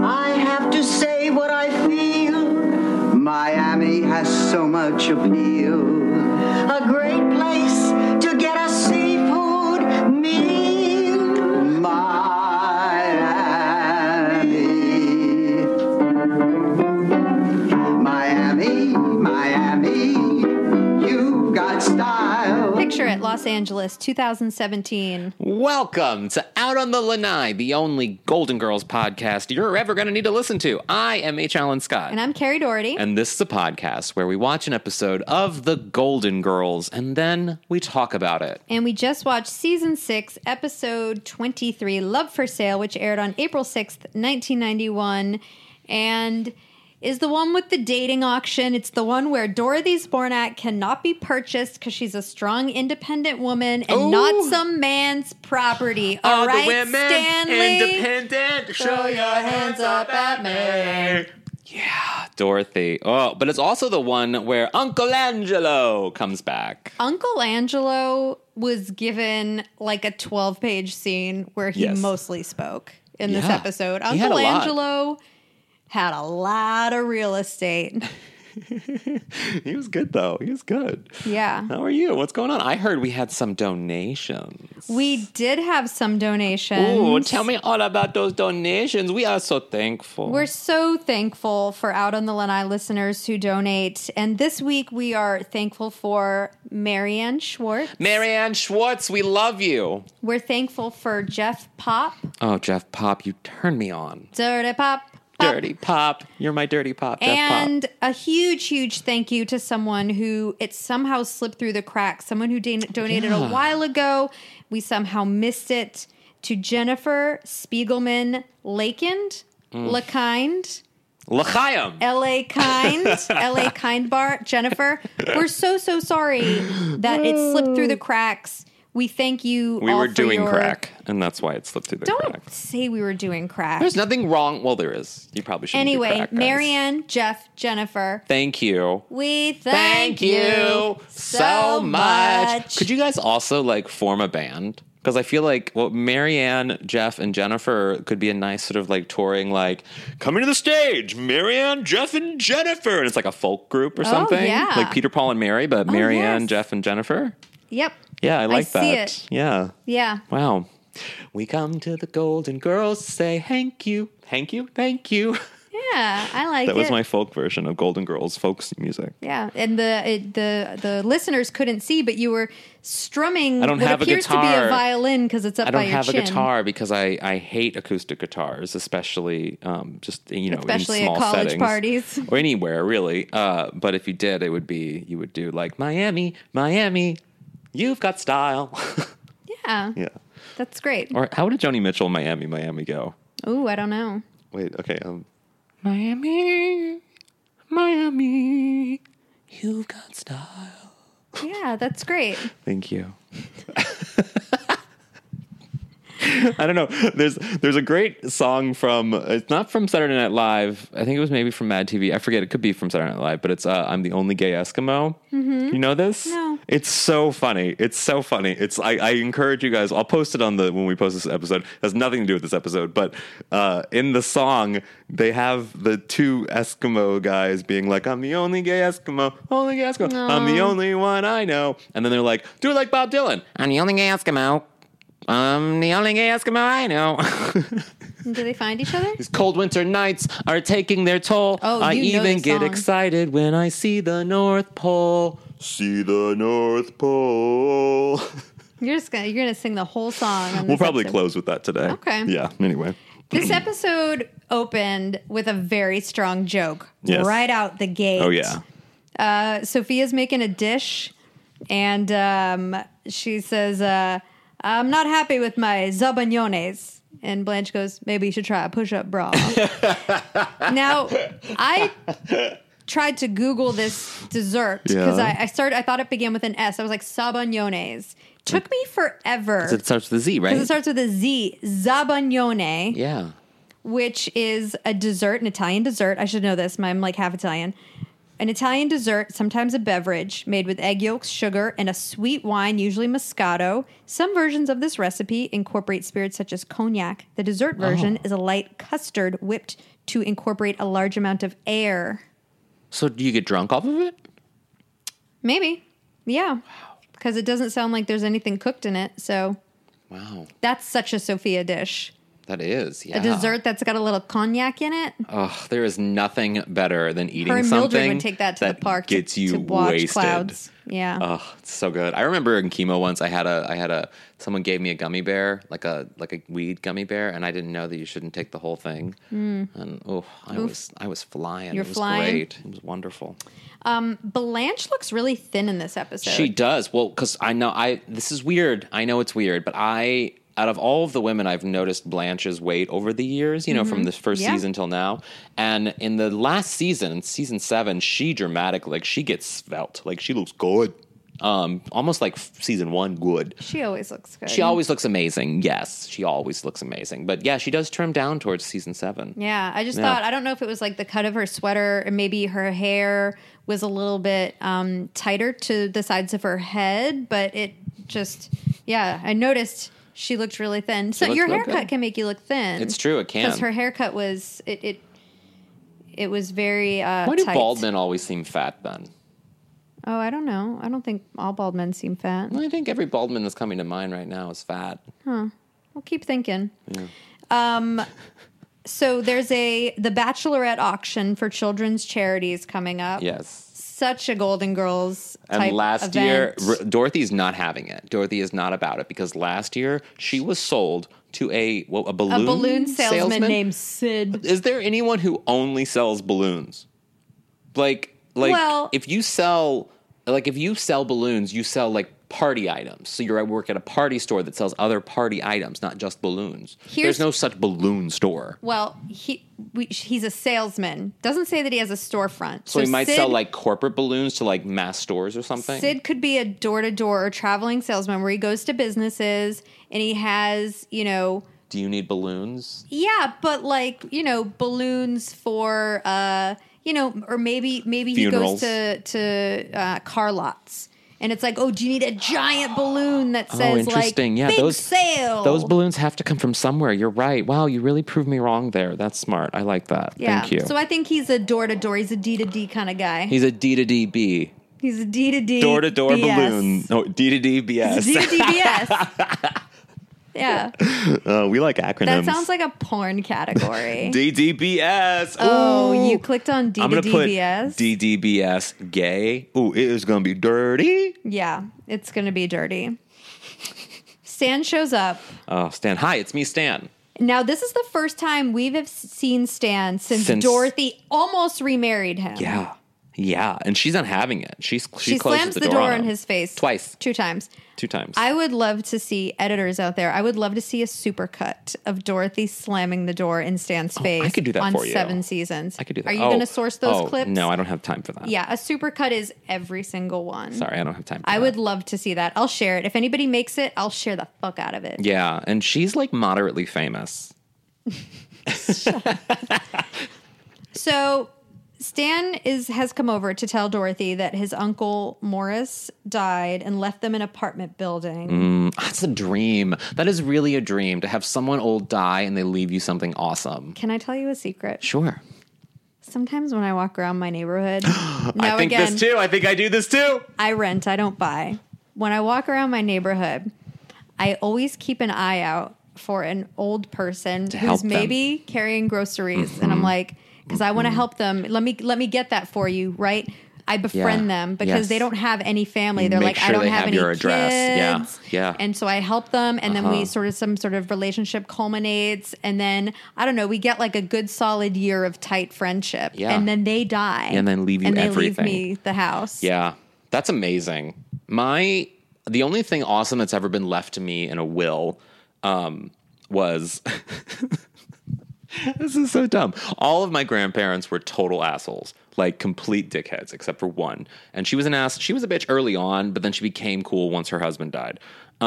I have to say what I feel. Miami has so much appeal. A great place to get a seafood meal. Miami. Miami, Miami, you've got style. Picture it, Los Angeles, 2017. Welcome to Out on the Lanai, the only Golden Girls podcast you're ever going to need to listen to. I am H. Allen Scott. And I'm Carrie Doherty. And this is a podcast where we watch an episode of The Golden Girls, and then we talk about it. And we just watched Season 6, Episode 23, Love for Sale, which aired on April 6th, 1991, and is the one with the dating auction. It's the one where Dorothy Spornak cannot be purchased because she's a strong, independent woman and not some man's property. All right, the women, Stanley? Independent, show your hands up at me. Yeah, Dorothy. Oh, but it's also the one where Uncle Angelo comes back. Uncle Angelo was given like a 12-page scene where he mostly spoke in this episode. Uncle Angelo had a lot of real estate. He was good, though. He was good. Yeah. How are you? What's going on? I heard we had some donations. We did have some donations. Ooh, tell me all about those donations. We are so thankful. We're so thankful for Out on the Lanai listeners who donate. And this week, we are thankful for Marianne Schwartz. Marianne Schwartz, we love you. We're thankful for Jeff Pop. Oh, Jeff Pop, you turn me on. Dirty Pop. Dirty Pop. You're my dirty pop. And a huge, huge thank you to someone who it somehow slipped through the cracks. Someone who donated a while ago. We somehow missed it. To Jennifer Spiegelman-LaKind. LaKind. L.A. Kind Bar. Jennifer, we're so sorry that it slipped through the cracks. We thank you. We all were doing crack, and that's why it slipped through the cracks. Don't say we were doing crack. There's nothing wrong. Well, there is. You probably shouldn't do crack, guys. Anyway, Marianne, Jeff, Jennifer. Thank you. We thank you so much. Could you guys also like form a band? Because I feel like Marianne, Jeff, and Jennifer could be a nice sort of like touring, like, coming to the stage, Marianne, Jeff, and Jennifer. And it's like a folk group or something. Yeah. Like Peter, Paul, and Mary, but Marianne, Jeff, and Jennifer. Yep. Yeah, I like that. I see it. Yeah. Yeah. Wow. We come to the Golden Girls to say thank you, thank you, thank you. Yeah, I like that. That was my folk version of Golden Girls folk music. Yeah, and the listeners couldn't see, but you were strumming what appears to be a violin because it's up by your chin. I don't have a guitar because I hate acoustic guitars, especially just, you know, especially in small at college settings, parties or anywhere really. But if you did, it would be you would do like Miami, Miami. You've got style. Yeah. Yeah. That's great. Or how did Joni Mitchell Miami, Miami go? Ooh, I don't know. Wait, okay. Miami, Miami, you've got style. Yeah, that's great. Thank you. I don't know. There's a great song from, it's not from Saturday Night Live. I think it was maybe from Mad TV. I forget. It could be from Saturday Night Live, but it's I'm the Only Gay Eskimo. Mm-hmm. You know this? No. It's so funny. It's so funny. It's I encourage you guys. I'll post it on when we post this episode. It has nothing to do with this episode, but in the song they have the two Eskimo guys being like, I'm the only gay Eskimo, only gay Eskimo. No. I'm the only one I know. And then they're like, do it like Bob Dylan. I'm the only gay Eskimo. I'm the only gay Eskimo I know. Do they find each other? These cold winter nights are taking their toll. Oh, I even get excited when I see the North Pole. See the North Pole. You're gonna sing the whole song. We'll probably close with that today. Okay. Yeah. Anyway. This episode opened with a very strong joke. Yes. Right out the gate. Oh yeah. Sophia's making a dish, and she says, I'm not happy with my zabanones. And Blanche goes, maybe you should try a push-up bra. Now, I tried to Google this dessert because I thought it began with an S. I was like, sabagnonés. Took me forever. Because it starts with a Z, right? Because it starts with a Z. Zabagnone. Yeah. Which is a dessert, an Italian dessert. I should know this. I'm like half Italian. An Italian dessert, sometimes a beverage, made with egg yolks, sugar, and a sweet wine, usually Moscato. Some versions of this recipe incorporate spirits such as cognac. The dessert version is a light custard whipped to incorporate a large amount of air. So do you get drunk off of it? Maybe. Yeah. Wow. Because it doesn't sound like there's anything cooked in it, so... Wow. That's such a Sophia dish. That is, yeah. A dessert that's got a little cognac in it. Oh, there is nothing better than eating something. Her and Mildred would take that to the park gets you to watch wasted. Clouds. Yeah. Oh, it's so good. I remember in chemo once I had a someone gave me a gummy bear, like a weed gummy bear, and I didn't know that you shouldn't take the whole thing. Mm. And I was flying. It was flying. Great. It was wonderful. Blanche looks really thin in this episode. She does. Well, because this is weird. I know it's weird, but out of all of the women, I've noticed Blanche's weight over the years, you know, from the first season till now. And in the last season, season 7, she dramatically, like, she gets svelte. Like, she looks good. Almost like season 1, good. She always looks good. She always looks amazing, yes. She always looks amazing. But, yeah, she does trim down towards season 7. Yeah, I just thought, I don't know if it was, like, the cut of her sweater and maybe her hair was a little bit tighter to the sides of her head. But it just, I noticed... She looked really thin. So your haircut can make you look thin. It's true, it can. Because her haircut was, it was very Why do bald men always seem fat then? Oh, I don't know. I don't think all bald men seem fat. Well, I think every bald man that's coming to mind right now is fat. Huh. Well, keep thinking. Yeah. So there's the Bachelorette auction for children's charities coming up. Yes. Such a Golden Girls type event. And last year, Dorothy's not having it. Dorothy is not about it because last year she was sold to a balloon salesman. A balloon salesman named Sid. Is there anyone who only sells balloons? If you sell balloons, you sell like party items. So you work at a party store that sells other party items, not just balloons. There's no such balloon store. Well, he's a salesman. Doesn't say that he has a storefront. So he might sell like corporate balloons to like mass stores or something. Sid could be a door-to-door or traveling salesman where he goes to businesses and he has, you know... Do you need balloons? Yeah, but like, you know, balloons for, or maybe funerals. He goes to car lots. And it's like, oh, do you need a giant balloon that says, big sale? Those balloons have to come from somewhere. You're right. Wow, you really proved me wrong there. That's smart. I like that. Yeah. Thank you. So I think he's a door-to-door. He's a D-to-D kind of guy. He's a D-to-D-B. He's a D-to-D door-to-door BS. Balloon. No, D-to-D BS. He's a D-to-D BS. Yeah. We like acronyms. That sounds like a porn category. DDBS. Ooh. Oh, you clicked on DDBS. I'm going to put DDBS gay. Ooh, it is going to be dirty. Yeah, it's going to be dirty. Stan shows up. Oh, Stan. Hi, it's me, Stan. Now, this is the first time we've seen Stan since Dorothy almost remarried him. Yeah. Yeah, and she's not having it. She slams the door in his face. Twice. Two times. I would love to see, editors out there, I would love to see a supercut of Dorothy slamming the door in Stan's face. I could do that for you. On 7 seasons. I could do that. Are you going to source those clips? No, I don't have time for that. Yeah, a supercut is every single one. Sorry, I don't have time for that. I would love to see that. I'll share it. If anybody makes it, I'll share the fuck out of it. Yeah, and she's like moderately famous. Shut up. So... Stan has come over to tell Dorothy that his uncle Morris died and left them an apartment building. That's a dream. That is really a dream, to have someone old die and they leave you something awesome. Can I tell you a secret? Sure. Sometimes when I walk around my neighborhood... I think I do this too. I rent. I don't buy. When I walk around my neighborhood, I always keep an eye out for an old person who's maybe carrying groceries. Mm-hmm. And I'm like... Because I want to help them. Let me get that for you, right? I befriend them because they don't have any family. They're like, I don't have any your address. Kids. Yeah. And so I help them, and then we some sort of relationship culminates, and then I don't know, we get like a good solid year of tight friendship, and then they die, and then leave you and everything. They leave me the house. Yeah, that's amazing. The only thing awesome that's ever been left to me in a will was. This is so dumb. All of my grandparents were total assholes. like complete dickheads except for one. And she was an ass. She was a bitch early on, but then she became cool once her husband died. They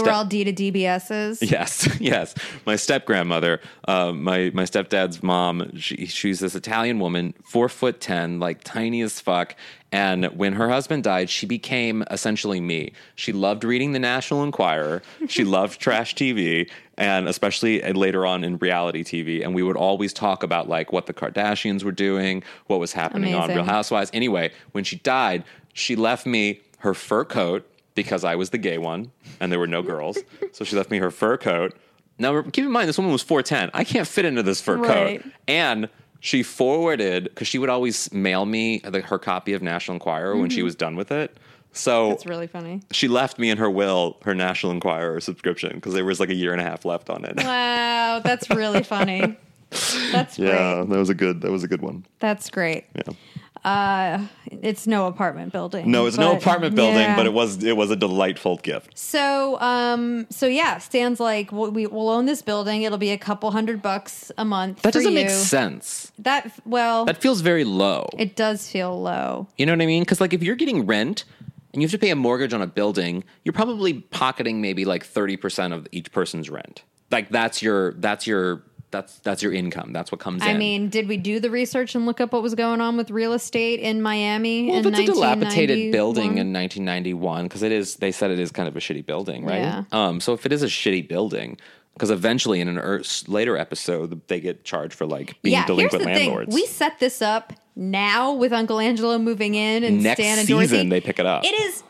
were all D to DBSs. Yes. My step grandmother, my stepdad's mom. She's this Italian woman, 4'10", like tiny as fuck. And when her husband died, she became essentially me. She loved reading the National Enquirer. She loved trash TV, and especially later on in reality TV. And we would always talk about like what the Kardashians were doing, what was happening on Real Housewives. Anyway, when she died, she left me her fur coat, because I was the gay one and there were no girls. So she left me her fur coat. Now, keep in mind, this woman was 4'10". I can't fit into this fur coat. And she forwarded, because she would always mail me her copy of National Enquirer when she was done with it. So that's really funny. She left me in her will her National Enquirer subscription because there was like a year and a half left on it. Wow, that's really funny. That's great. Yeah, that was a good one. That's great. Yeah. It's no apartment building. But it was a delightful gift. So Stan's like, we'll own this building. It'll be $200 a month. That doesn't make sense. That feels very low. It does feel low. You know what I mean? Because like if you're getting rent and you have to pay a mortgage on a building, you're probably pocketing maybe like 30% of each person's rent. Like that's your income. That's what comes in. I mean, did we do the research and look up what was going on with real estate in Miami in 1991? Well, it's a dilapidated building in 1991, because it is. They said it is kind of a shitty building, right? Yeah. So if it is a shitty building, because eventually in a later episode, they get charged for like being delinquent landlords. Thing. We set this up now with Uncle Angelo moving in and next Stan and Dorothy. Next season, they pick it up. It is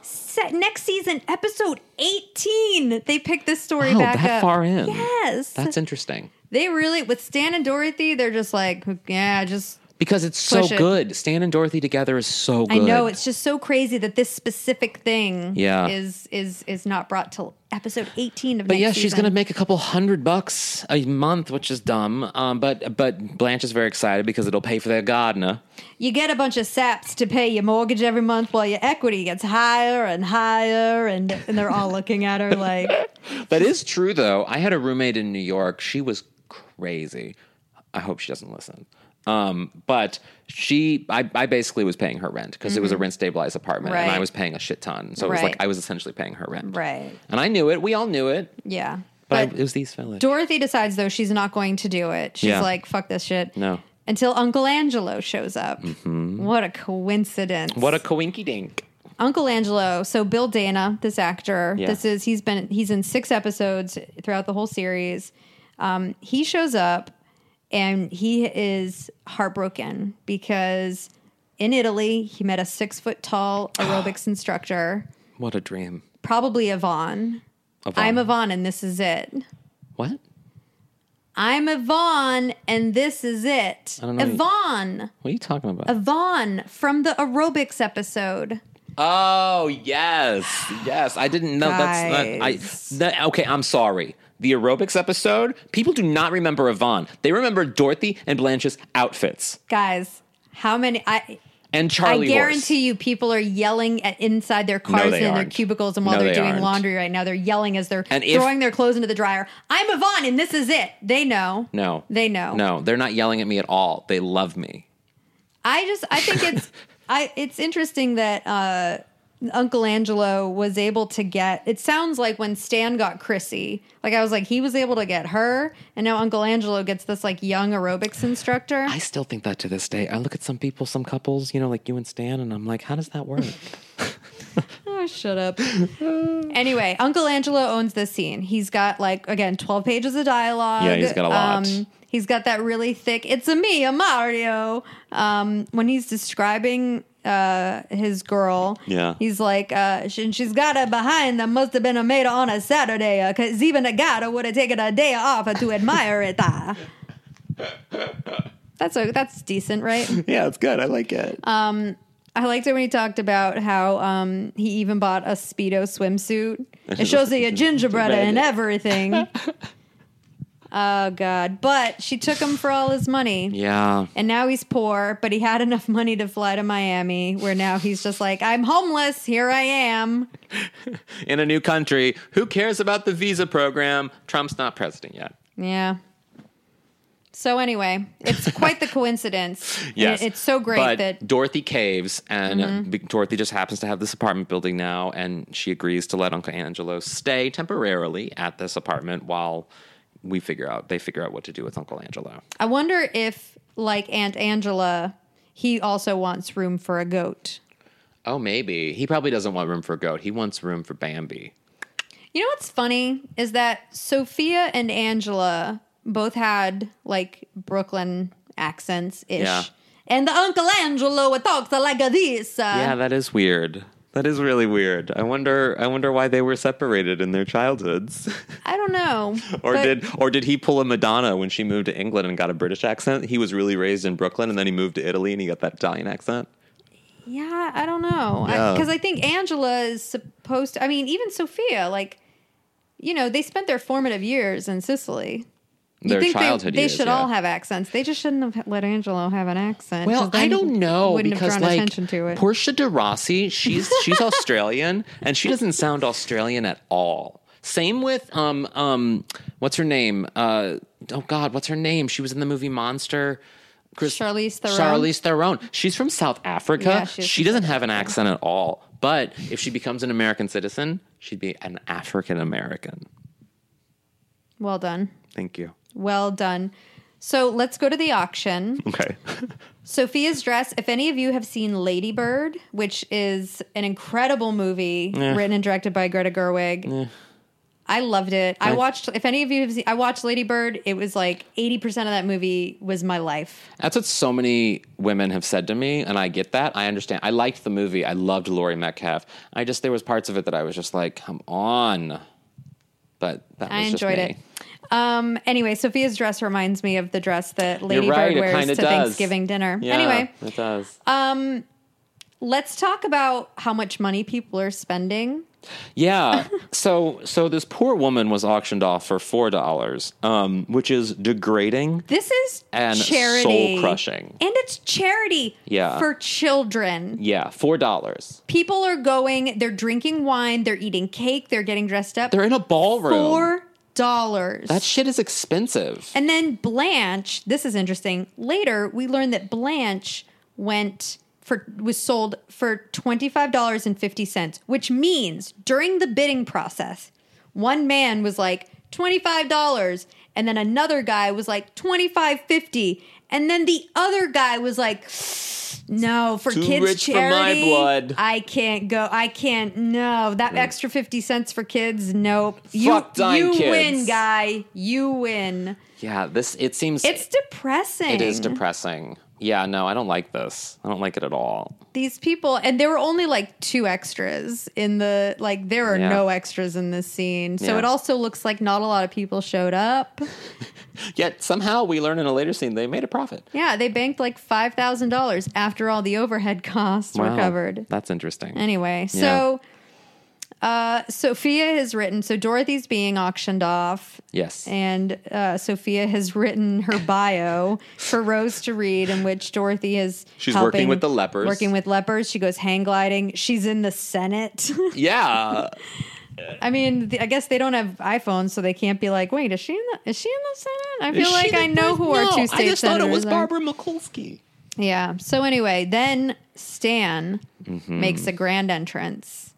next season, episode 18, they pick this story back up. Oh, that far in. Yes. That's interesting. They really, with Stan and Dorothy, they're just like, yeah, just because it's so good. Stan and Dorothy together is so good. I know, it's just so crazy that this specific thing is not brought till episode 18 of next season. But yeah, she's going to make $200 a month, which is dumb. But Blanche is very excited because it'll pay for their gardener. You get a bunch of saps to pay your mortgage every month while your equity gets higher and higher, and they're all looking at her like. That is true, though. I had a roommate in New York. She was crazy. I hope she doesn't listen. But I basically was paying her rent because it was a rent stabilized apartment and I was paying a shit ton. So it was like I was essentially paying her rent. Right. And I knew it. We all knew it. Yeah. But it was these fellas. Dorothy decides, though, she's not going to do it. She's like, fuck this shit. No. Until Uncle Angelo shows up. Mm-hmm. What a coincidence. What a coinky dink. Uncle Angelo. So Bill Dana, this actor, he's in 6 episodes throughout the whole series. He shows up. And he is heartbroken because in Italy, he met a 6-foot-tall aerobics instructor. What a dream. Probably Yvonne. I'm Yvonne and this is it. What? I'm Yvonne and this is it. I don't know. Yvonne. What are you talking about? Yvonne from the aerobics episode. Oh, yes. Yes. I didn't know. Guys. Okay, I'm sorry. The aerobics episode, people do not remember Yvonne. They remember Dorothy and Blanche's outfits. Guys, how many... And Charlie I guarantee you people are yelling inside their cars and in their cubicles and while they're doing laundry right now. They're yelling as they're throwing their clothes into the dryer. I'm Yvonne and this is it. They know. No. They know. No, they're not yelling at me at all. They love me. I think it's... it's interesting that... Uncle Angelo was able to get, it sounds like when Stan got Chrissy, like I was like, he was able to get her, and now Uncle Angelo gets this like young aerobics instructor. I still think that to this day. I look at some people, some couples, you know, like you and Stan, and I'm like, how does that work? Oh, shut up. Anyway, Uncle Angelo owns this scene. He's got like, again, 12 pages of dialogue. Yeah, he's got a lot. He's got that really thick, it's a me, a Mario. When he's describing his girl. Yeah. He's like, she's got a behind that must have been a made on a Saturday, because even a guy would have taken a day off to admire it. That's decent, right? Yeah, it's good. I like it. I liked it when he talked about how he even bought a Speedo swimsuit. It shows that you're gingerbread and everything. Oh, God. But she took him for all his money. Yeah. And now he's poor, but he had enough money to fly to Miami, where now he's just like, I'm homeless. Here I am. In a new country. Who cares about the visa program? Trump's not president yet. Yeah. So anyway, it's quite the coincidence. Yes. It's so great that Dorothy caves, and Dorothy just happens to have this apartment building now, and she agrees to let Uncle Angelo stay temporarily at this apartment while they figure out what to do with Uncle Angelo. I wonder if, like Aunt Angela, he also wants room for a goat. Oh, maybe. He probably doesn't want room for a goat. He wants room for Bambi. You know what's funny is that Sophia and Angela both had, like, Brooklyn accents-ish. Yeah. And the Uncle Angelo talks like this. Yeah, that is weird. That is really weird. I wonder why they were separated in their childhoods. I don't know. Or did he pull a Madonna when she moved to England and got a British accent? He was really raised in Brooklyn, and then he moved to Italy and he got that Italian accent. Yeah, I don't know. Because I think Angela is supposed to... I mean, even Sophia, like, you know, they spent their formative years in Sicily. They should all have accents. They just shouldn't have let Angelo have an accent. Well, I don't know, because have drawn attention to it. Portia de Rossi, she's Australian, and she doesn't sound Australian at all. Same with what's her name? What's her name? She was in the movie Monster. Charlize Theron. She's from South Africa. Yeah, she doesn't have an accent at all. But if she becomes an American citizen, she'd be an African American. Well done. Thank you. Well done. So let's go to the auction. Okay. Sophia's dress. If any of you have seen Lady Bird, which is an incredible movie written and directed by Greta Gerwig. I loved it. I watched, if any of you have seen, I watched Lady Bird. It was like 80% of that movie was my life. That's what so many women have said to me, and I get that. I understand. I liked the movie. I loved Laurie Metcalf. There was parts of it that I was just like, come on. But that was I enjoyed just me. It. Anyway, Sophia's dress reminds me of the dress that Lady Bird wears to Thanksgiving dinner. Yeah, anyway, it does. Let's talk about how much money people are spending. Yeah. So this poor woman was auctioned off for $4, which is degrading. This is charity. Soul crushing. And it's charity for children. Yeah, $4. People are going, they're drinking wine, they're eating cake, they're getting dressed up. They're in a ballroom. $4. That shit is expensive. And then Blanche, this is interesting. Later, we learned that Blanche was sold for $25.50, which means during the bidding process, one man was like $25, and then another guy was like $25.50, and then the other guy was like, "No, for too kids rich charity, for my blood. I can't go. I can't. No, that extra 50 cents for kids. Nope. Fuck dying kids. You win, guy. You win." Yeah, it's depressing. It is depressing. Yeah, no, I don't like this. I don't like it at all. These people, and there were only like two extras in the, like, there are no extras in this scene. So it also looks like not a lot of people showed up. Yet somehow we learn in a later scene they made a profit. Yeah, they banked like $5,000 after all the overhead costs were covered. That's interesting. Anyway, so Sophia has written, so Dorothy's being auctioned off. Yes. And Sophia has written her bio for Rose to read, in which Dorothy is working with the lepers. Working with lepers. She goes hang gliding. She's in the Senate. Yeah. I mean, I guess they don't have iPhones, so they can't be like, wait, is she in the Senate? I feel like I know who our two state senators are. I just thought it was Barbara Mikulski. Yeah. So anyway, then Stan makes a grand entrance.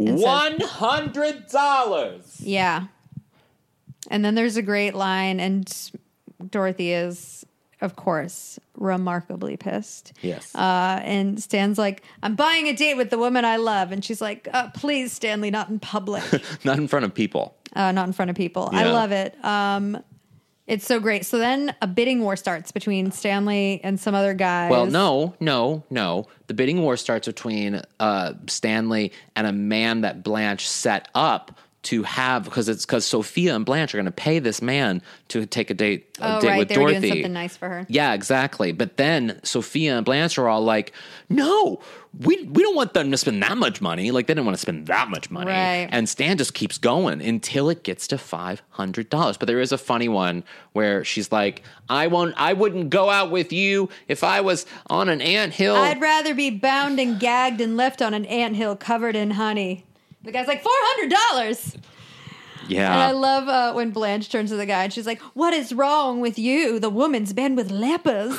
$100. Yeah. And then there's a great line, and Dorothy is, of course, remarkably pissed. Yes. And Stan's like, I'm buying a date with the woman I love. And she's like, please, Stanley, not in public. Not in front of people. Yeah. I love it. It's so great. So then a bidding war starts between Stanley and some other guys. Well, no. The bidding war starts between Stanley and a man that Blanche set up to have, because Sophia and Blanche are going to pay this man to take a date with Dorothy. They were doing something nice for her. Yeah, exactly. But then Sophia and Blanche are all like, no, we don't want them to spend that much money. Like, they didn't want to spend that much money. Right. And Stan just keeps going until it gets to $500. But there is a funny one where she's like, I wouldn't go out with you if I was on an anthill. I'd rather be bound and gagged and left on an anthill covered in honey. The guy's like, $400. Yeah. And I love when Blanche turns to the guy and she's like, "What is wrong with you? The woman's been with lepers."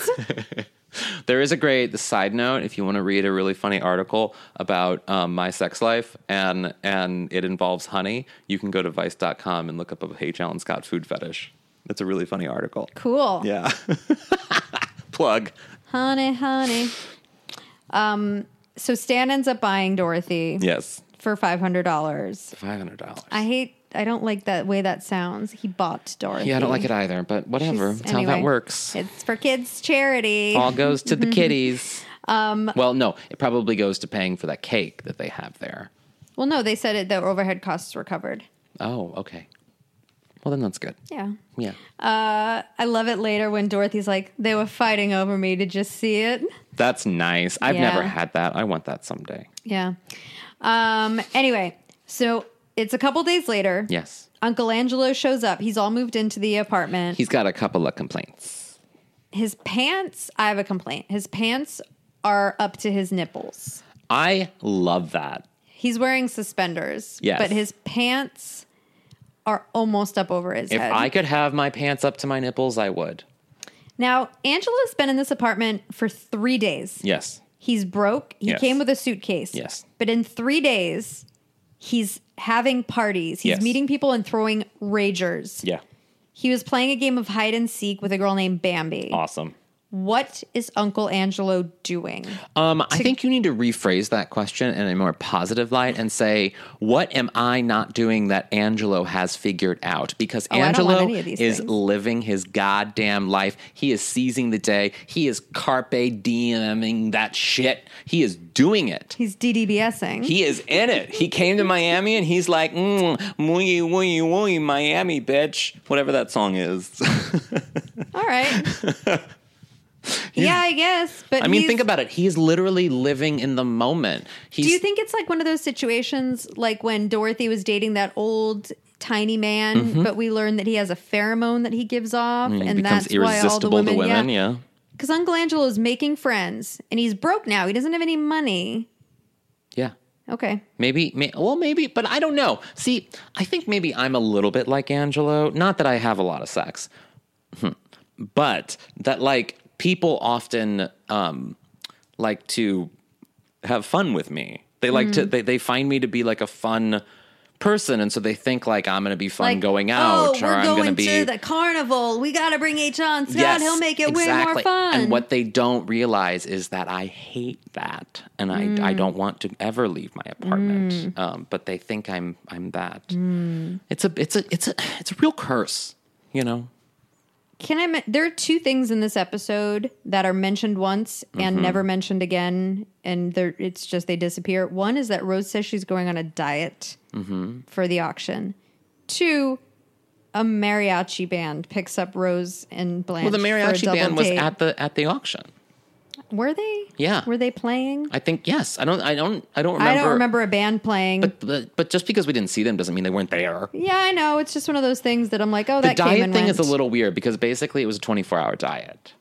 There is a great side note if you want to read a really funny article about my sex life and it involves honey. You can go to vice.com and look up a H. Allen Scott food fetish. That's a really funny article. Cool. Yeah. Plug. Honey, honey. So Stan ends up buying Dorothy. Yes. For $500. $500. I don't like that way that sounds. He bought Dorothy. Yeah, I don't like it either, but whatever. That's how that works. It's for kids' charity. All goes to the kitties. Well, no, it probably goes to paying for that cake that they have there. Well, no, they said the overhead costs were covered. Oh, okay. Well, then that's good. Yeah. Yeah. I love it later when Dorothy's like, they were fighting over me. Did you see it? That's nice. I've never had that. I want that someday. Yeah. Anyway, so... It's a couple days later. Yes. Uncle Angelo shows up. He's all moved into the apartment. He's got a couple of complaints. His pants, I have a complaint. His pants are up to his nipples. I love that. He's wearing suspenders. Yes. But his pants are almost up over his head. If I could have my pants up to my nipples, I would. Now, Angelo's been in this apartment for 3 days. Yes. He's broke. He came with a suitcase. Yes. But in 3 days... He's having parties. He's meeting people and throwing ragers. Yeah. He was playing a game of hide and seek with a girl named Bambi. Awesome. What is Uncle Angelo doing? I think you need to rephrase that question in a more positive light and say, what am I not doing that Angelo has figured out? Because Angelo is living his goddamn life. He is seizing the day. He is carpe dieming that shit. He is doing it. He's DDBSing. He is in it. He came to Miami and he's like, wooey, wooey, wooey, Miami, bitch. Whatever that song is. All right. Yeah, I guess. But I mean, think about it. He's literally living in the moment. Do you think it's like one of those situations like when Dorothy was dating that old tiny man, but we learned that he has a pheromone that he gives off, and that's irresistible why all the women, yeah. Because Uncle Angelo is making friends, and he's broke now. He doesn't have any money. Yeah. Okay. Maybe, but I don't know. See, I think maybe I'm a little bit like Angelo. Not that I have a lot of sex, but that like... People often like to have fun with me. They like to, they find me to be like a fun person. And so they think like, I'm going to be fun like, going out. Oh, we're going to the carnival. We got to bring H. Allen Scott. Yes, he'll make it way more fun. And what they don't realize is that I hate that. And I don't want to ever leave my apartment. But they think I'm that. It's a real curse, you know? There are two things in this episode that are mentioned once and never mentioned again, and it's just they disappear. One is that Rose says she's going on a diet for the auction. Two, a mariachi band picks up Rose and Blanche. Well, the mariachi band was at the auction. Were they? Yeah. Were they playing? I think yes. I don't remember. I don't remember a band playing. But just because we didn't see them doesn't mean they weren't there. Yeah, I know. It's just one of those things that I'm like, oh, that came and went. The diet thing is a little weird because basically it was a 24-hour diet.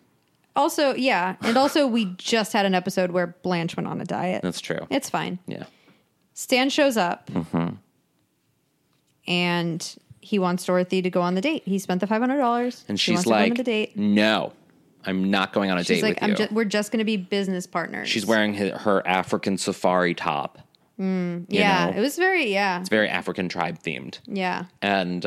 Also, yeah, and also we just had an episode where Blanche went on a diet. That's true. It's fine. Yeah. Stan shows up, and he wants Dorothy to go on the date. He spent the $500, and she's like, "No." I'm not going on a date with you. We're just going to be business partners. She's wearing her African safari top. Yeah, it was very, It's very African tribe themed. Yeah. And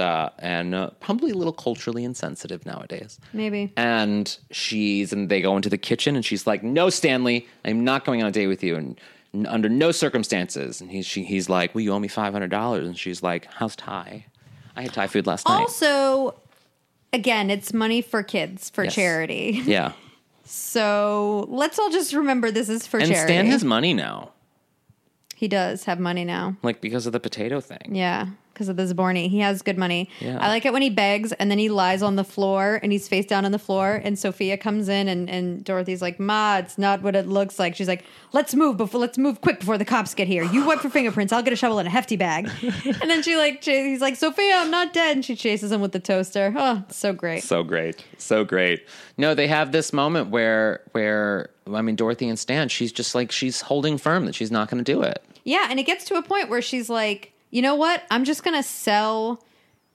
probably a little culturally insensitive nowadays. Maybe. And they go into the kitchen and she's like, "No, Stanley, I'm not going on a date with you. And under no circumstances." And he's like, "Well, you owe me $500. And she's like, "How's Thai? I had Thai food last night." Also... Again, it's money for kids, for charity. Yeah. So let's all just remember this is for charity. And Stan has money now. He does have money now. Like because of the potato thing. Yeah, because of the Zaborni. He has good money. Yeah. I like it when he begs and then he lies on the floor and he's face down on the floor. And Sophia comes in and Dorothy's like, "Ma, it's not what it looks like." She's like, let's move quick before the cops get here. You wipe for fingerprints. I'll get a shovel and a hefty bag." And then he's like, "Sophia, I'm not dead." And she chases him with the toaster. Oh, so great. So great. So great. No, they have this moment where I mean, Dorothy and Stan, she's just like, she's holding firm that she's not going to do it. Yeah. And it gets to a point where she's like, "You know what? I'm just going to sell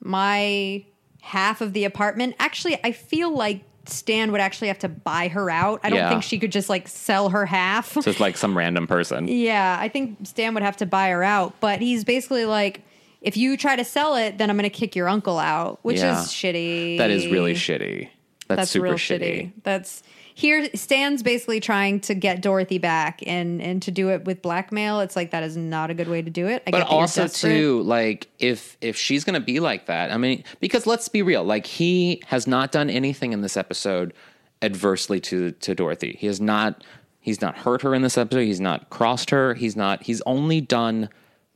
my half of the apartment. Actually, I feel like Stan would actually have to buy her out. I don't think she could just like sell her half. So it's like some random person. Yeah, I think Stan would have to buy her out. But he's basically like, if you try to sell it, then I'm going to kick your uncle out, which is shitty. That is really shitty. That's super real shitty. That's here. Stan's basically trying to get Dorothy back and to do it with blackmail. It's like, that is not a good way to do it. But also too, like if she's going to be like that, I mean, because let's be real, like he has not done anything in this episode adversely to Dorothy. He has not, he's not hurt her in this episode. He's not crossed her. He's not, he's only done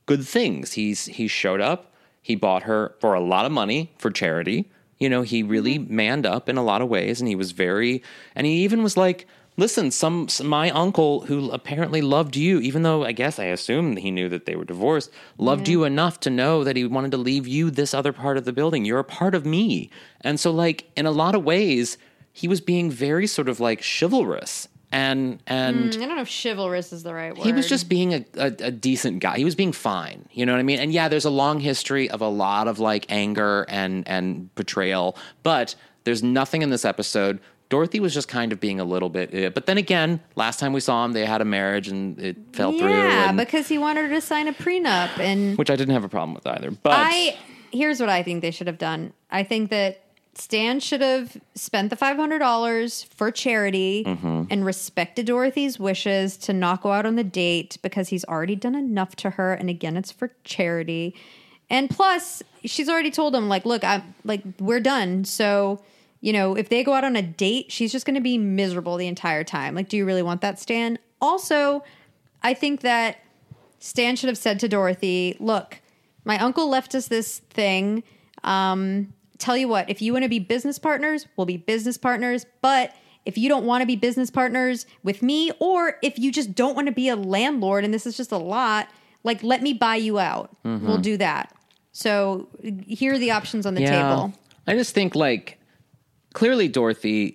good things. He showed up, he bought her for a lot of money for charity. You know, he really manned up in a lot of ways, and he was and he even was like, listen, my uncle who apparently loved you, even though I assume he knew that they were divorced, loved you enough to know that he wanted to leave you this other part of the building. You're a part of me. And so like, in a lot of ways, he was being very sort of like chivalrous. And I don't know if chivalrous is the right word. He was just being a decent guy. He was being fine. You know what I mean? And yeah, there's a long history of a lot of like anger and betrayal, but there's nothing in this episode. Dorothy was just kind of being a little bit, but then again, last time we saw him, they had a marriage and it fell through. Yeah, because he wanted her to sign a prenup, and which I didn't have a problem with either. But here's what I think they should have done. I think that Stan should have spent the $500 for charity and respected Dorothy's wishes to not go out on the date because he's already done enough to her. And again, it's for charity. And plus, she's already told him, like, look, we're done. So, you know, if they go out on a date, she's just going to be miserable the entire time. Like, do you really want that, Stan? Also, I think that Stan should have said to Dorothy, look, my uncle left us this thing. Tell you what, if you want to be business partners, we'll be business partners. But if you don't want to be business partners with me, or if you just don't want to be a landlord and this is just a lot, like, let me buy you out. We'll do that. So here are the options on the table. I just think, like, clearly Dorothy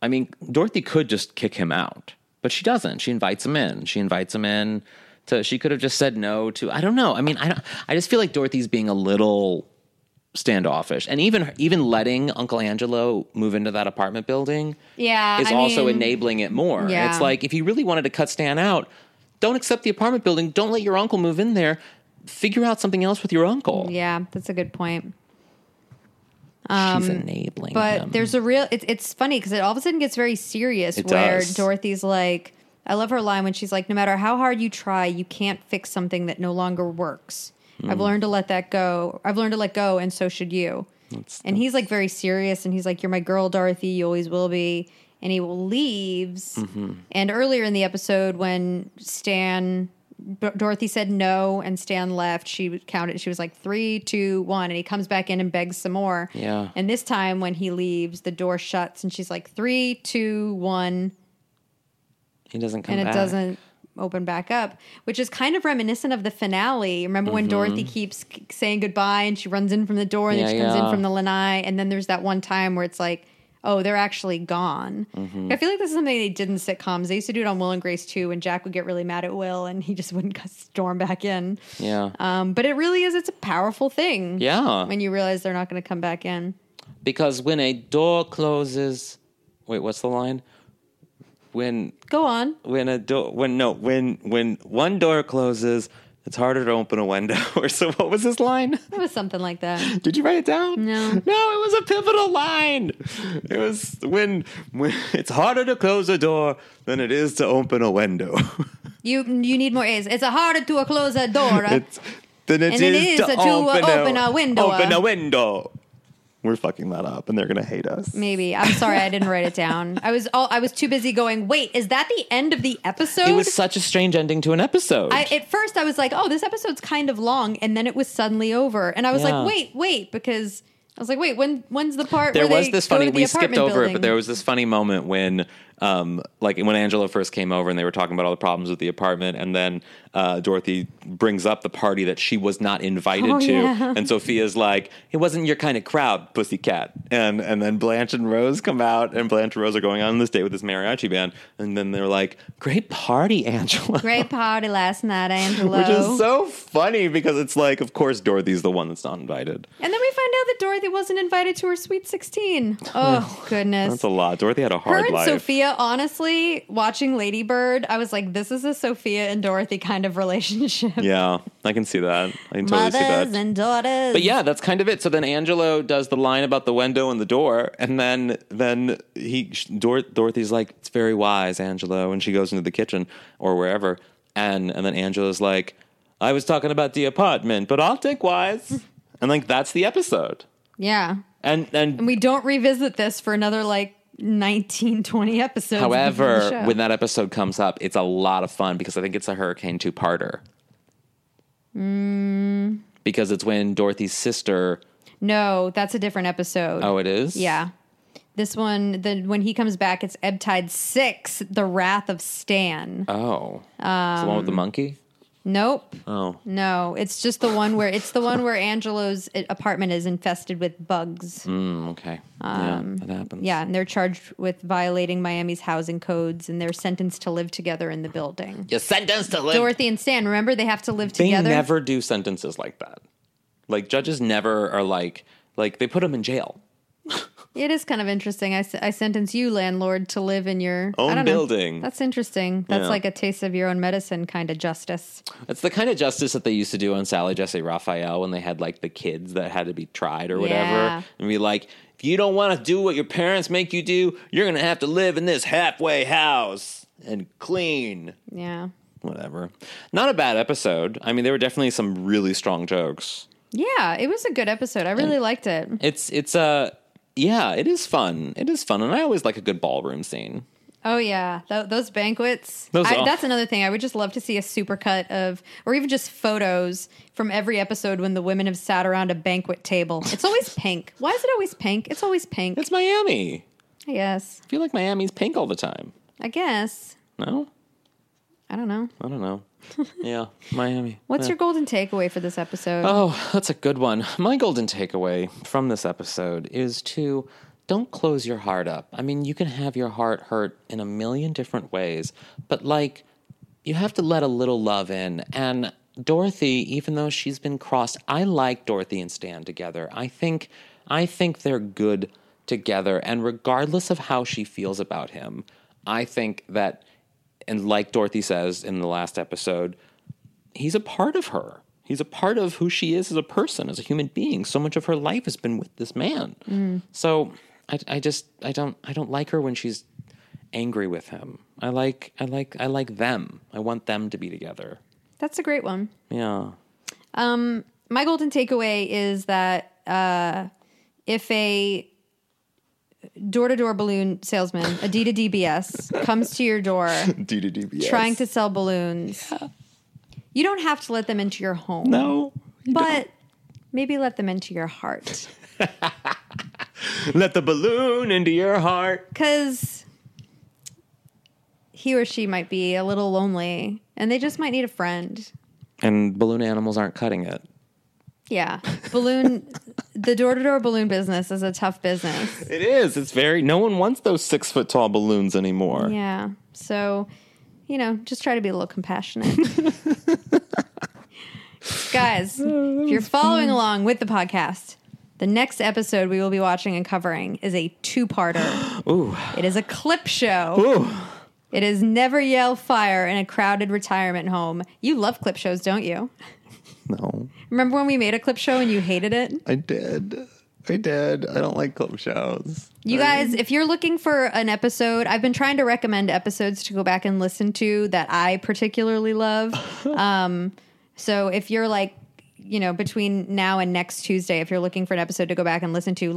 Dorothy could just kick him out, but she doesn't. She invites him in. She could have just said no to, I don't know. I mean, I just feel like Dorothy's being a little standoffish, and even letting Uncle Angelo move into that apartment building is enabling it more. Yeah. It's like, if you really wanted to cut Stan out, don't accept the apartment building. Don't let your uncle move in there. Figure out something else with your uncle. Yeah, that's a good point. She's enabling him. There's a real... It's funny because it all of a sudden gets very serious where Dorothy's like... I love her line when she's like, no matter how hard you try, you can't fix something that no longer works. I've learned to let that go. I've learned to let go, and so should you. And he's like very serious, and he's like, you're my girl, Dorothy. You always will be. And he leaves. And earlier in the episode when Dorothy said no, and Stan left, she counted. She was like, 3, 2, 1. And he comes back in and begs some more. Yeah. And this time when he leaves, the door shuts, and she's like, 3, 2, 1. He doesn't come back. And it doesn't open back up, which is kind of reminiscent of the finale. Remember when Dorothy keeps saying goodbye and she runs in from the door, and then she comes in from the lanai, and then there's that one time where it's like, oh, they're actually gone. I feel like this is something they did in sitcoms. They used to do it on Will and Grace too, when Jack would get really mad at Will and he just wouldn't storm back in. But it really is, it's a powerful thing when you realize they're not going to come back in. Because when a door closes, wait, what's the line? When one door closes, it's harder to open a window. Or so, what was his line? It was something like that. Did you write it down? No. No, it was a pivotal line. It was when it's harder to close a door than it is to open a window. You need more A's. It's harder to close a door than it is to open a window. Open a window. We're fucking that up, and they're gonna hate us. Maybe. I'm sorry, I didn't write it down. I was too busy going, wait, is that the end of the episode? It was such a strange ending to an episode. At first, I was like, oh, this episode's kind of long, and then it was suddenly over, and I was like, wait, because I was like, wait, when's the part there where was they this funny? We skipped over building. It, but there was this funny moment when, like when Angela first came over and they were talking about all the problems with the apartment, and then Dorothy brings up the party that she was not invited to, yeah. And Sophia's like, "It wasn't your kind of crowd, pussycat." And then Blanche and Rose come out, and Blanche and Rose are going on this date with this mariachi band, and then they're like, "Great party, Angela! Great party last night, Angela." Which is so funny because it's like, of course, Dorothy's the one that's not invited, and then we find out that Dorothy wasn't invited to her Sweet 16. Oh, goodness. That's a lot. Dorothy had a hard life. Sophia, honestly, watching Lady Bird, I was like, this is a Sophia and Dorothy kind of relationship. Yeah, I can see that. I can totally see that. Mothers and daughters. But yeah, that's kind of it. So then Angelo does the line about the window and the door, and then Dorothy's like, it's very wise, Angelo, and she goes into the kitchen or wherever, and then Angelo's like, I was talking about the apartment, but I'll take wise. And like that's the episode. Yeah. And we don't revisit this for another like 19, 20 episodes. However, when that episode comes up, it's a lot of fun because I think it's a Hurricane two-parter. Mm. Because it's when Dorothy's sister. No, that's a different episode. Oh, it is? Yeah. This one, when he comes back, it's Ebb Tide 6, The Wrath of Stan. Oh. It's the one with the monkey? Nope. Oh. No, it's just the one where Angelo's apartment is infested with bugs. Okay. Yeah, that happens. Yeah, and they're charged with violating Miami's housing codes, and they're sentenced to live together in the building. You're sentenced to live. Dorothy and Stan, remember they have to live together. They never do sentences like that. Like judges never are like they put them in jail. It is kind of interesting. I sentence you, landlord, to live in your own building. That's interesting. That's like a taste of your own medicine kind of justice. It's the kind of justice that they used to do on Sally Jessy Raphael when they had like the kids that had to be tried or whatever. Yeah. And be like, if you don't want to do what your parents make you do, you're going to have to live in this halfway house and clean. Yeah. Whatever. Not a bad episode. I mean, there were definitely some really strong jokes. Yeah, it was a good episode. I really liked it. Yeah, it is fun. It is fun. And I always like a good ballroom scene. Oh, yeah. Those banquets. That's another thing. I would just love to see a supercut of, or even just photos from every episode when the women have sat around a banquet table. It's always pink. Why is it always pink? It's always pink. It's Miami. I guess. I feel like Miami's pink all the time. I guess. No? I don't know. Yeah, Miami. What's your golden takeaway for this episode? Oh, that's a good one. My golden takeaway from this episode is to don't close your heart up. I mean, you can have your heart hurt in a million different ways, but like you have to let a little love in. And Dorothy, even though she's been crossed, I like Dorothy and Stan together. I think they're good together. And regardless of how she feels about him, I think that. And like Dorothy says in the last episode, he's a part of her. He's a part of who she is as a person, as a human being. So much of her life has been with this man. Mm. So I don't like her when she's angry with him. I like them. I want them to be together. That's a great one. Yeah. My golden takeaway is that if a door-to-door balloon salesman, a D2DBS, comes to your door D2DBS. Trying to sell balloons. Yeah. You don't have to let them into your home. No. You don't. Maybe let them into your heart. Let the balloon into your heart. Because he or she might be a little lonely, and they just might need a friend. And balloon animals aren't cutting it. Yeah. The door-to-door balloon business is a tough business. It is. It's no one wants those 6-foot tall balloons anymore. Yeah. So, just try to be a little compassionate. Guys, if you're following along with the podcast, the next episode we will be watching and covering is a 2-parter. Ooh. It is a clip show. Ooh. It is Never Yell Fire in a Crowded Retirement Home. You love clip shows, don't you? No. Remember when we made a clip show and you hated it? I did. I don't like clip shows. You guys, if you're looking for an episode, I've been trying to recommend episodes to go back and listen to that I particularly love. So if you're like, between now and next Tuesday, if you're looking for an episode to go back and listen to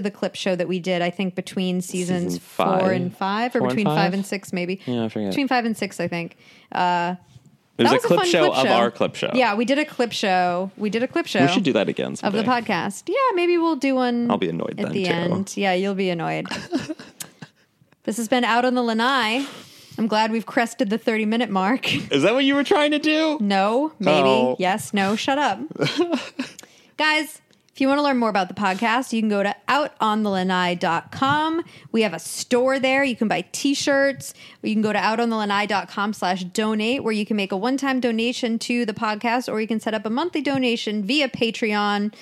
the clip show that we did, I think between seasons Season 4 and 5, or between 5 and 6 maybe. Yeah, I forget. Between 5 and 6, I think. It was a clip show of our clip show. Yeah, we did a clip show. We should do that again someday. Of the podcast. Yeah, maybe we'll do one. I'll be annoyed at then, the too. End. Yeah, you'll be annoyed. This has been Out on the Lanai. I'm glad we've crested the 30-minute mark. Is that what you were trying to do? No, maybe. Oh. Yes, no, shut up. Guys, if you want to learn more about the podcast, you can go to outonthelanai.com. We have a store there. You can buy t-shirts. You can go to outonthelanai.com/donate, where you can make a one-time donation to the podcast, or you can set up a monthly donation via Patreon.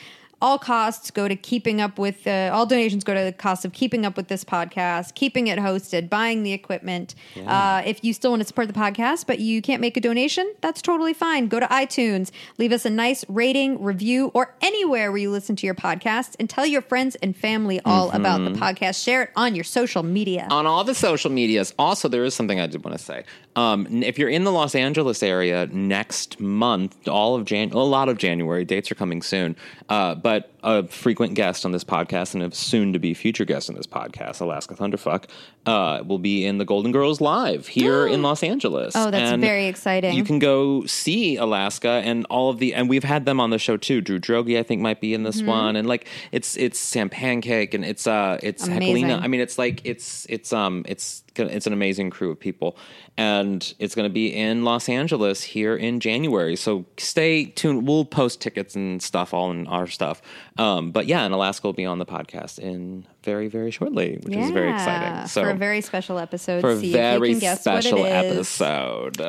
All costs go to keeping up with, all donations go to the cost of keeping up with this podcast, keeping it hosted, buying the equipment. Yeah. If you still want to support the podcast, but you can't make a donation, that's totally fine. Go to iTunes, leave us a nice rating, review, or anywhere where you listen to your podcasts, and tell your friends and family all about the podcast. Share it on your social media. On all the social medias. Also, there is something I did want to say. If you're in the Los Angeles area next month, a lot of January, dates are coming soon, but a frequent guest on this podcast and a soon-to-be future guest on this podcast, Alaska Thunderfuck, will be in the Golden Girls Live here in Los Angeles. Oh, that's very exciting. You can go see Alaska and all of and we've had them on the show too. Drew Droege, I think, might be in this one. And like, it's Sam Pancake and it's Hekalina. I mean, it's like, it's an amazing crew of people, and it's going to be in Los Angeles here in January. So stay tuned. We'll post tickets and stuff, all in our stuff. But yeah, and Alaska will be on the podcast in very, very shortly, which is very exciting. So for a very special episode. For a very special episode.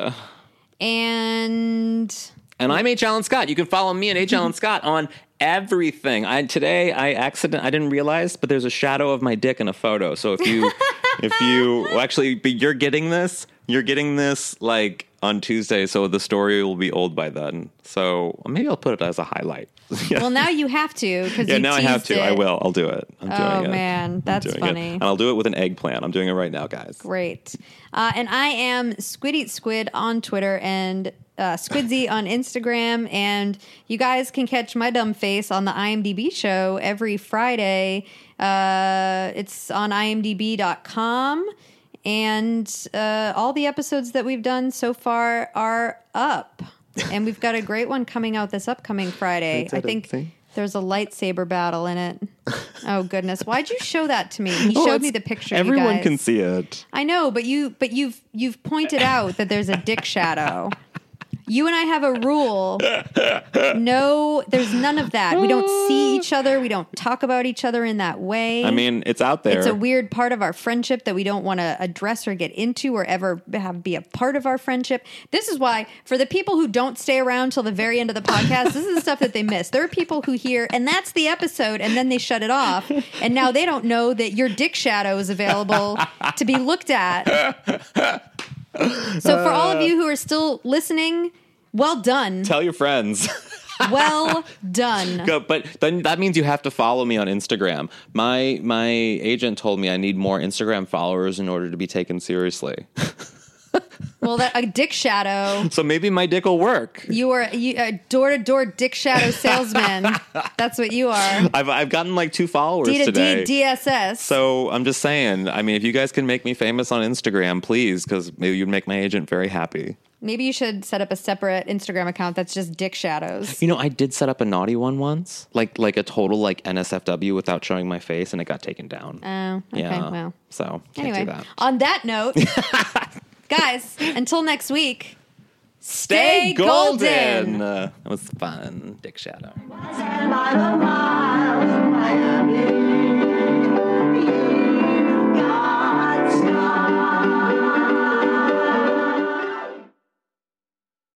And I'm H. Allen Scott. You can follow me and H. Allen Scott on everything. I didn't realize, but there's a shadow of my dick in a photo. So if you you're getting this like on Tuesday, so the story will be old by then. So maybe I'll put it as a highlight. Yeah. Well, now you have to. Yeah, now I have to. It. I will. I'll do it. I'm doing it. Oh, man. That's funny. And I'll do it with an eggplant. I'm doing it right now, guys. Great. And I am SquidEatSquid on Twitter and Squidzy on Instagram. And you guys can catch my dumb face on the IMDb show every Friday. It's on imdb.com. And all the episodes that we've done so far are up. And we've got a great one coming out this upcoming Friday. I think there's a lightsaber battle in it. Oh, goodness. Why'd you show that to me? He showed me the picture. Everyone can see it. I know, but you've pointed out that there's a dick shadow. You and I have a rule. No, there's none of that. We don't see each other. We don't talk about each other in that way. I mean, it's out there. It's a weird part of our friendship that we don't want to address or get into or ever be a part of our friendship. This is why, for the people who don't stay around till the very end of the podcast, this is the stuff that they miss. There are people who hear, and that's the episode, and then they shut it off. And now they don't know that your dick shadow is available to be looked at. So for all of you who are still listening, well done. Tell your friends. Well done. Go, but then that means you have to follow me on Instagram. My agent told me I need more Instagram followers in order to be taken seriously. Well, that a dick shadow. So maybe my dick will work. You are a door-to-door dick shadow salesman. That's what you are. I've gotten like 2 followers today. DSS. So I'm just saying. I mean, if you guys can make me famous on Instagram, please, because maybe you'd make my agent very happy. Maybe you should set up a separate Instagram account that's just dick shadows. You know, I did set up a naughty one once, like a total like NSFW without showing my face, and it got taken down. Oh, okay, yeah. Well. So can't do that. On that note. Guys, until next week, stay golden. That was fun, dick shadow.